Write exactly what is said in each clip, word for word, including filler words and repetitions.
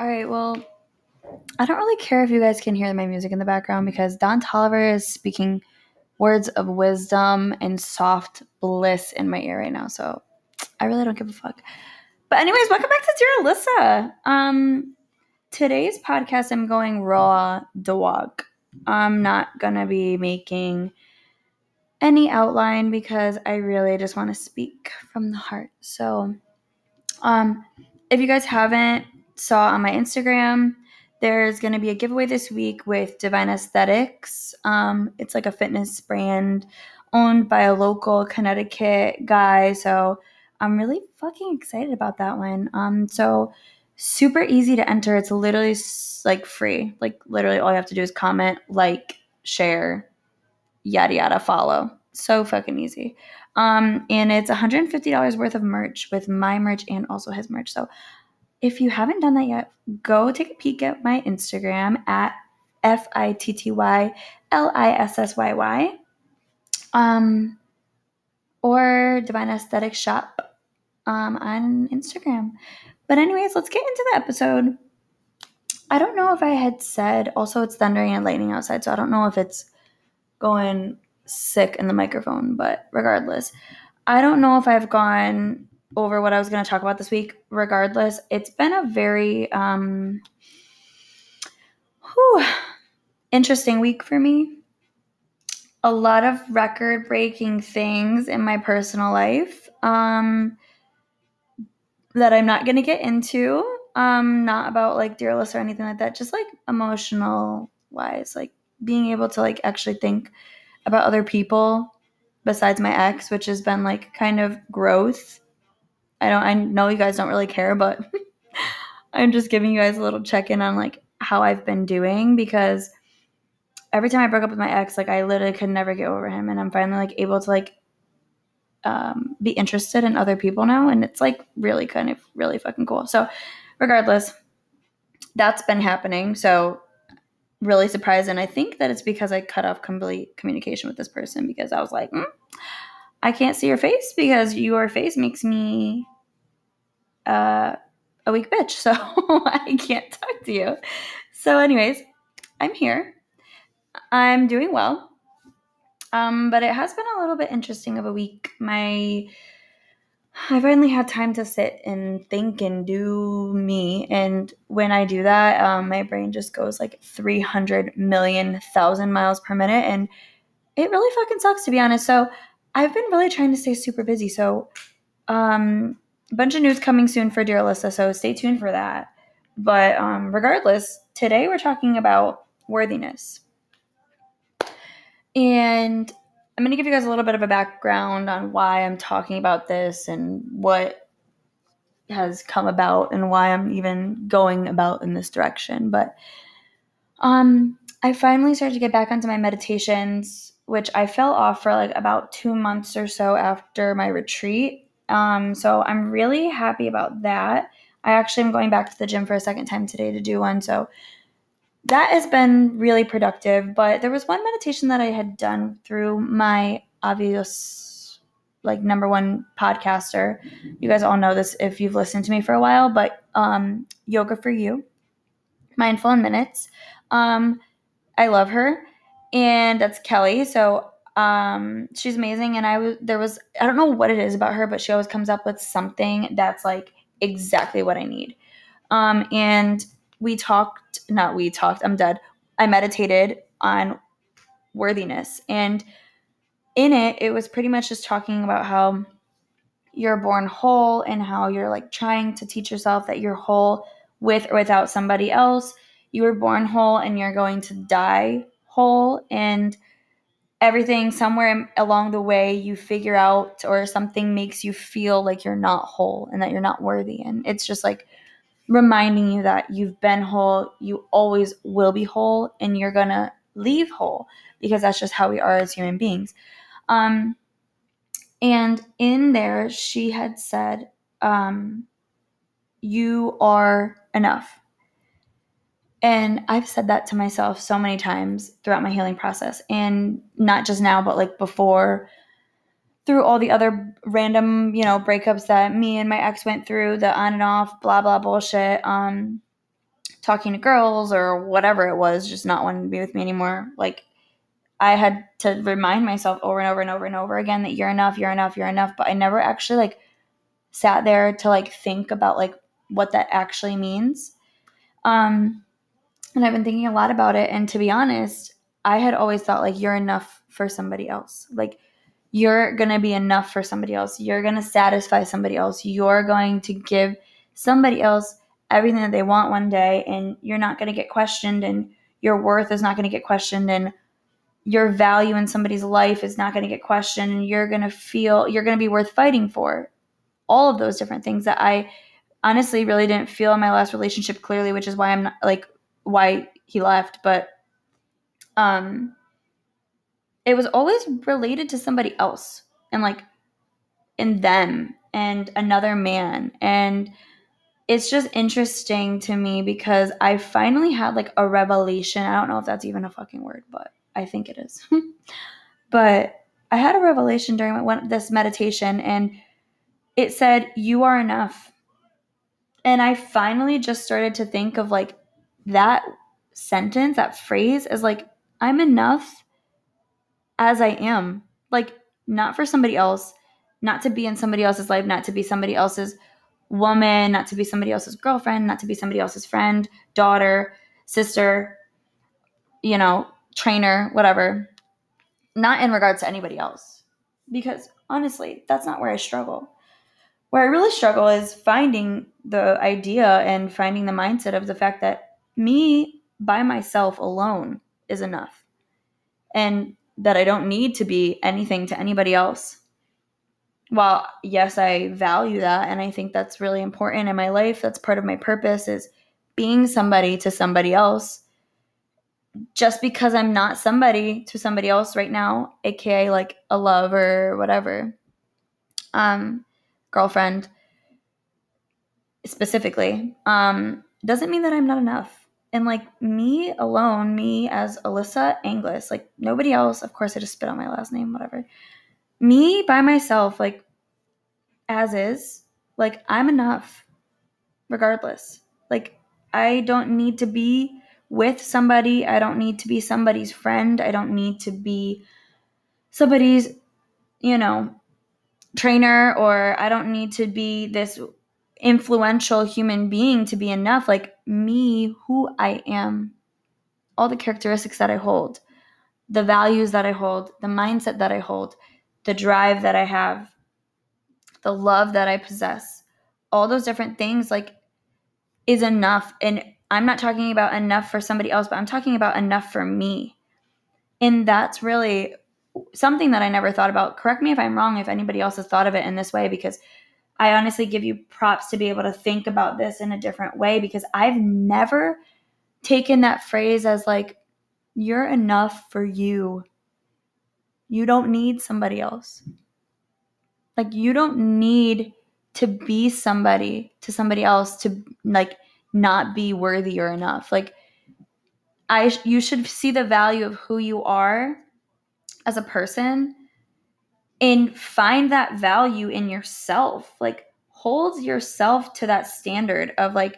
All right, well, I don't really care if you guys can hear my music in the background because Don Toliver is speaking words of wisdom and soft bliss in my ear right now, so I really don't give a fuck. But anyways, welcome back to Dear Alyssa. Um, today's podcast, I'm going raw dog. I'm not going to be making any outline because I really just want to speak from the heart. So um, if you guys haven't saw on my Instagram, there's going to be a giveaway this week with Divine Aesthetics. Um, it's like a fitness brand owned by a local Connecticut guy, so I'm really fucking excited about that one. Um, so super easy to enter. It's literally like free. Like literally all you have to do is comment, like, share, yada, yada, follow. So fucking easy. Um, and it's one hundred fifty dollars worth of merch with my merch and also his merch. So if you haven't done that yet, go take a peek at my Instagram at F I T T Y L I S S Y Y. Um, or Divine Aesthetic Shop. Um, on Instagram. But anyways, let's get into the episode. I don't know if I had said, also it's thundering and lightning outside, so I don't know if it's going sick in the microphone, but regardless, I don't know if I've gone over what I was going to talk about this week. Regardless, it's been a very um, whew, interesting week for me. A lot of record-breaking things in my personal life. Um... that I'm not going to get into, um, not about, like, Dear Alyssa or anything like that, just, like, emotional-wise, like, being able to, like, actually think about other people besides my ex, which has been, like, kind of growth. I don't, I know you guys don't really care, but I'm just giving you guys a little check-in on, like, how I've been doing, because every time I broke up with my ex, like, I literally could never get over him, and I'm finally, like, able to, like, um be interested in other people now, and it's like really kind of really fucking cool. So regardless, that's been happening, so really surprised, and I think that it's because I cut off complete communication with this person because I was like, mm, I can't see your face because your face makes me uh a weak bitch, so I can't talk to you. So anyways, I'm here, I'm doing well. Um, but it has been a little bit interesting of a week. My, I finally had time to sit and think and do me. And when I do that, um, my brain just goes like three hundred million thousand miles per minute. And it really fucking sucks, to be honest. So I've been really trying to stay super busy. So um, a bunch of news coming soon for Dear Alyssa, so stay tuned for that. But um, regardless, today we're talking about worthiness. And I'm going to give you guys a little bit of a background on why I'm talking about this and what has come about and why I'm even going about in this direction. But um, I finally started to get back onto my meditations, which I fell off for like about two months or so after my retreat. Um, so I'm really happy about that. I actually am going back to the gym for a second time today to do one. So that has been really productive, but there was one meditation that I had done through my obvious, like, number one podcaster. You guys all know this if you've listened to me for a while, but um, Yoga for You, Mindful in Minutes. Um, I love her, and that's Kelly, so um, she's amazing, and I was there was, I don't know what it is about her, but she always comes up with something that's, like, exactly what I need, um, and We talked, not we talked, I'm dead. I meditated on worthiness. And in it, it was pretty much just talking about how you're born whole and how you're like trying to teach yourself that you're whole with or without somebody else. You were born whole and you're going to die whole. And everything somewhere along the way you figure out or something makes you feel like you're not whole and that you're not worthy. And it's just like reminding you that you've been whole, you always will be whole, and you're gonna leave whole because that's just how we are as human beings. Um, and in there, she had said, um, you are enough. And I've said that to myself so many times throughout my healing process, and not just now, but like before, through all the other random, you know, breakups that me and my ex went through, the on and off, blah, blah, bullshit. Um, talking to girls or whatever it was, just not wanting to be with me anymore. Like, I had to remind myself over and over and over and over again that you're enough, you're enough, you're enough. But I never actually like sat there to like think about like what that actually means. Um, and I've been thinking a lot about it. And to be honest, I had always thought like you're enough for somebody else. Like you're going to be enough for somebody else. You're going to satisfy somebody else. You're going to give somebody else everything that they want one day, and you're not going to get questioned, and your worth is not going to get questioned, and your value in somebody's life is not going to get questioned, and you're going to feel you're going to be worth fighting for. All of those different things that I honestly really didn't feel in my last relationship clearly, which is why I'm not like why he left. But um, it was always related to somebody else and like in them and another man. And it's just interesting to me because I finally had like a revelation. I don't know if that's even a fucking word, but I think it is. But I had a revelation during my, this meditation, and it said, you are enough. And I finally just started to think of like that sentence, that phrase as like, I'm enough as I am. Like not for somebody else, not to be in somebody else's life, not to be somebody else's woman, not to be somebody else's girlfriend, not to be somebody else's friend, daughter, sister, you know, trainer, whatever. Not in regards to anybody else. Because honestly, that's not where I struggle. Where I really struggle is finding the idea and finding the mindset of the fact that me by myself alone is enough. And that I don't need to be anything to anybody else. While, yes, I value that, and I think that's really important in my life, that's part of my purpose is being somebody to somebody else. Just because I'm not somebody to somebody else right now, aka like a love or whatever, um, girlfriend specifically, um, doesn't mean that I'm not enough. And like me alone, me as Alissa Anglis, like nobody else, of course I just spit out my last name, whatever. Me by myself, like, as is, like, I'm enough regardless. Like, I don't need to be with somebody. I don't need to be somebody's friend. I don't need to be somebody's, you know, trainer, or I don't need to be this influential human being to be enough. Like, me, who I am, all the characteristics that I hold, the values that I hold, the mindset that I hold, the drive that I have, the love that I possess, all those different things like is enough. And I'm not talking about enough for somebody else, but I'm talking about enough for me. And that's really something that I never thought about. Correct me if I'm wrong, if anybody else has thought of it in this way, because I honestly give you props to be able to think about this in a different way, because I've never taken that phrase as like, you're enough for you. You don't need somebody else. Like, you don't need to be somebody to somebody else to, like, not be worthy or enough. Like, I, you should see the value of who you are as a person and find that value in yourself. Like, hold yourself to that standard of, like,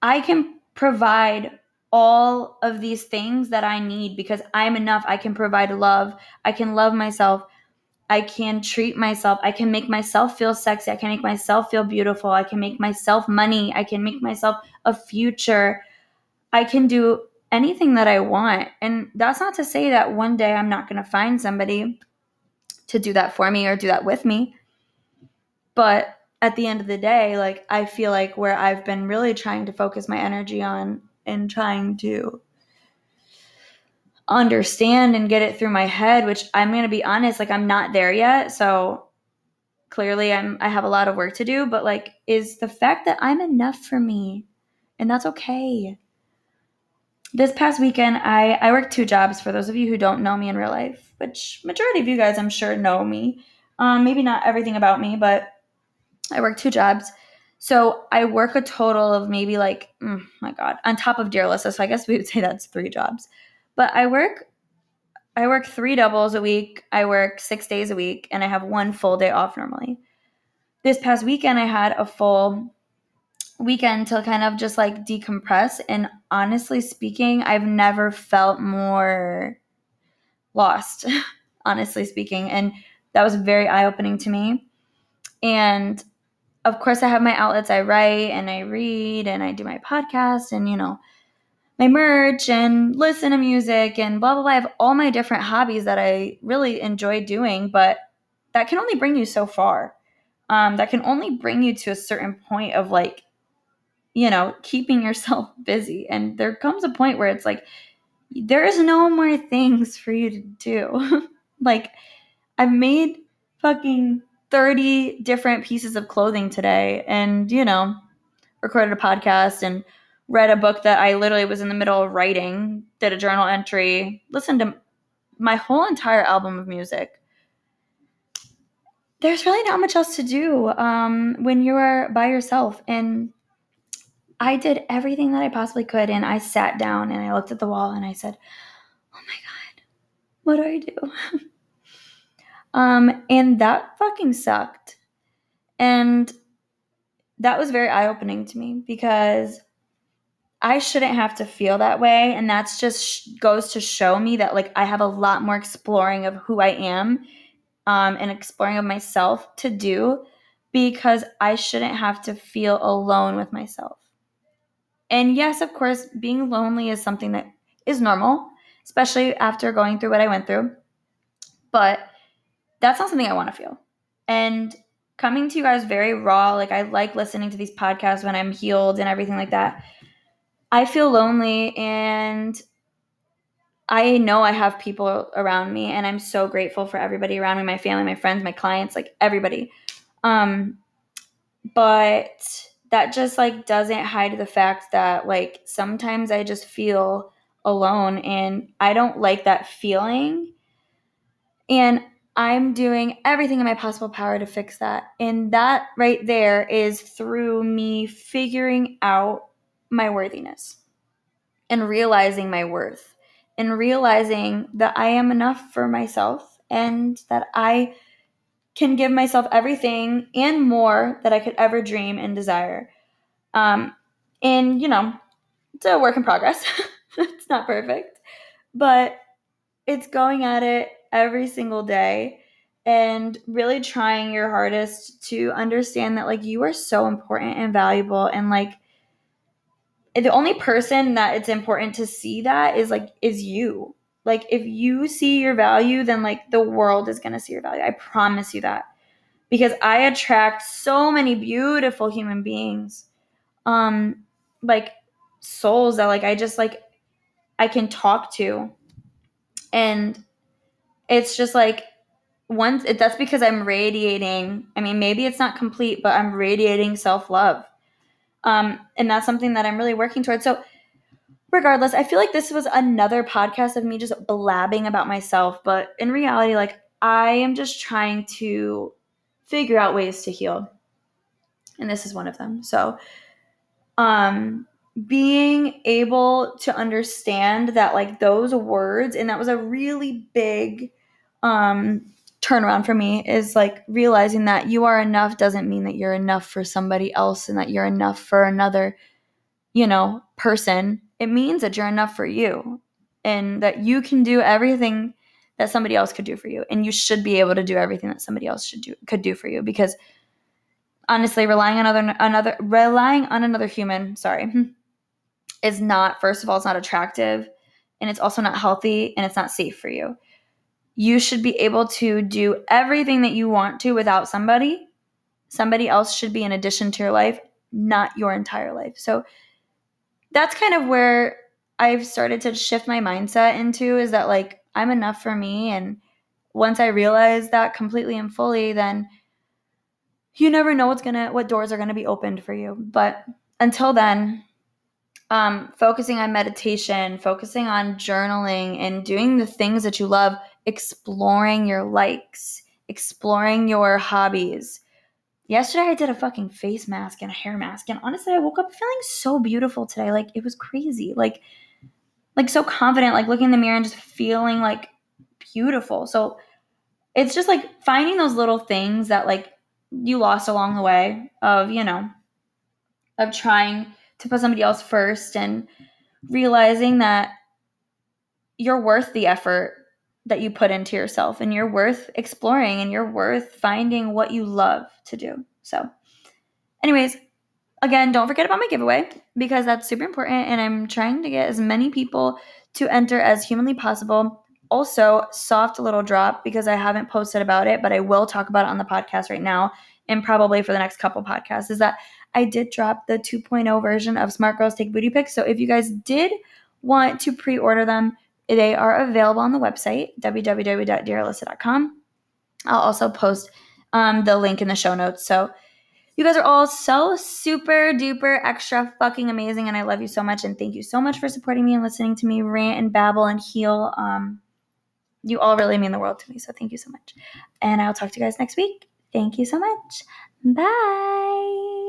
I can provide all of these things that I need because I'm enough. I can provide love. I can love myself. I can treat myself. I can make myself feel sexy. I can make myself feel beautiful. I can make myself money. I can make myself a future. I can do anything that I want. And that's not to say that one day I'm not going to find somebody to do that for me or do that with me. But at the end of the day, like, I feel like where I've been really trying to focus my energy on and trying to understand and get it through my head, which I'm going to be honest, like, I'm not there yet. So clearly I'm, I have a lot of work to do, but like, is the fact that I'm enough for me, and that's okay. This past weekend, I, I worked two jobs for those of you who don't know me in real life, which majority of you guys, I'm sure, know me. Um, maybe not everything about me, but I worked two jobs. So I work a total of maybe like, oh my God, on top of Dear Alyssa. So I guess we would say that's three jobs. But I work I work three doubles a week. I work six days a week, and I have one full day off normally. This past weekend, I had a full weekend to kind of just like decompress. And honestly speaking, I've never felt more lost, honestly speaking. And that was very eye-opening to me. And of course I have my outlets. I write and I read and I do my podcast and, you know, my merch and listen to music and blah, blah, blah. I have all my different hobbies that I really enjoy doing, but that can only bring you so far. Um, that can only bring you to a certain point of like, you know, keeping yourself busy. And there comes a point where it's like, there is no more things for you to do. Like, I've made fucking thirty different pieces of clothing today and, you know, recorded a podcast and read a book that I literally was in the middle of writing, did a journal entry, listened to my whole entire album of music. There's really not much else to do um, when you are by yourself. And I did everything that I possibly could. And I sat down and I looked at the wall and I said, oh my God, what do I do? um, and that fucking sucked. And that was very eye-opening to me because I shouldn't have to feel that way. And that's just goes to show me that like I have a lot more exploring of who I am Um, and exploring of myself to do, because I shouldn't have to feel alone with myself. And yes, of course, being lonely is something that is normal, especially after going through what I went through. But that's not something I want to feel. And coming to you guys very raw, like I like listening to these podcasts when I'm healed and everything like that. I feel lonely and I know I have people around me, and I'm so grateful for everybody around me, my family, my friends, my clients, like everybody. Um, but that just like doesn't hide the fact that like sometimes I just feel alone and I don't like that feeling. And I'm doing everything in my possible power to fix that. And that right there is through me figuring out my worthiness and realizing my worth. And realizing that I am enough for myself and that I can give myself everything and more that I could ever dream and desire. Um, and, you know, it's a work in progress. It's not perfect, but it's going at it every single day and really trying your hardest to understand that, like, you are so important and valuable and, like, the only person that it's important to see that is like, is you. Like if you see your value, then like the world is going to see your value. I promise you that, because I attract so many beautiful human beings. Um, like souls that like, I just like, I can talk to. And it's just like, once it, that's because I'm radiating. I mean, maybe it's not complete, but I'm radiating self-love. Um, and that's something that I'm really working towards. So regardless, I feel like this was another podcast of me just blabbing about myself. But in reality, like I am just trying to figure out ways to heal. And this is one of them. So um, being able to understand that like those words, and that was a really big um, turnaround for me, is like realizing that you are enough doesn't mean that you're enough for somebody else and that you're enough for another, you know, person. It means that you're enough for you and that you can do everything that somebody else could do for you. And you should be able to do everything that somebody else should do, could do for you, because honestly, relying on other, another, relying on another human, sorry, is not, first of all, it's not attractive, and it's also not healthy, and it's not safe for you. You should be able to do everything that you want to without somebody. Somebody else should be an addition to your life, not your entire life. So that's kind of where I've started to shift my mindset into, is that like I'm enough for me. And once I realize that completely and fully, then you never know what's gonna, what doors are going to be opened for you. But until then, um, focusing on meditation, focusing on journaling and doing the things that you love, exploring your likes, exploring your hobbies. Yesterday I did a fucking face mask and a hair mask, and honestly I woke up feeling so beautiful today. Like it was crazy. Like like so confident, like looking in the mirror and just feeling like beautiful. So it's just like finding those little things that like you lost along the way of, you know, of trying to put somebody else first and realizing that you're worth the effort that you put into yourself, and you're worth exploring, and you're worth finding what you love to do. So anyways, again, don't forget about my giveaway because that's super important, and I'm trying to get as many people to enter as humanly possible. Also, soft little drop because I haven't posted about it, but I will talk about it on the podcast right now and probably for the next couple podcasts, is that I did drop the two point oh version of Smart Girls Take Booty Picks. So if you guys did want to pre-order them, they are available on the website, w w w dot dear alyssa dot com. I'll also post um, the link in the show notes. So you guys are all so super duper extra fucking amazing, and I love you so much, and thank you so much for supporting me and listening to me rant and babble and heal. Um, you all really mean the world to me, so thank you so much. And I'll talk to you guys next week. Thank you so much. Bye.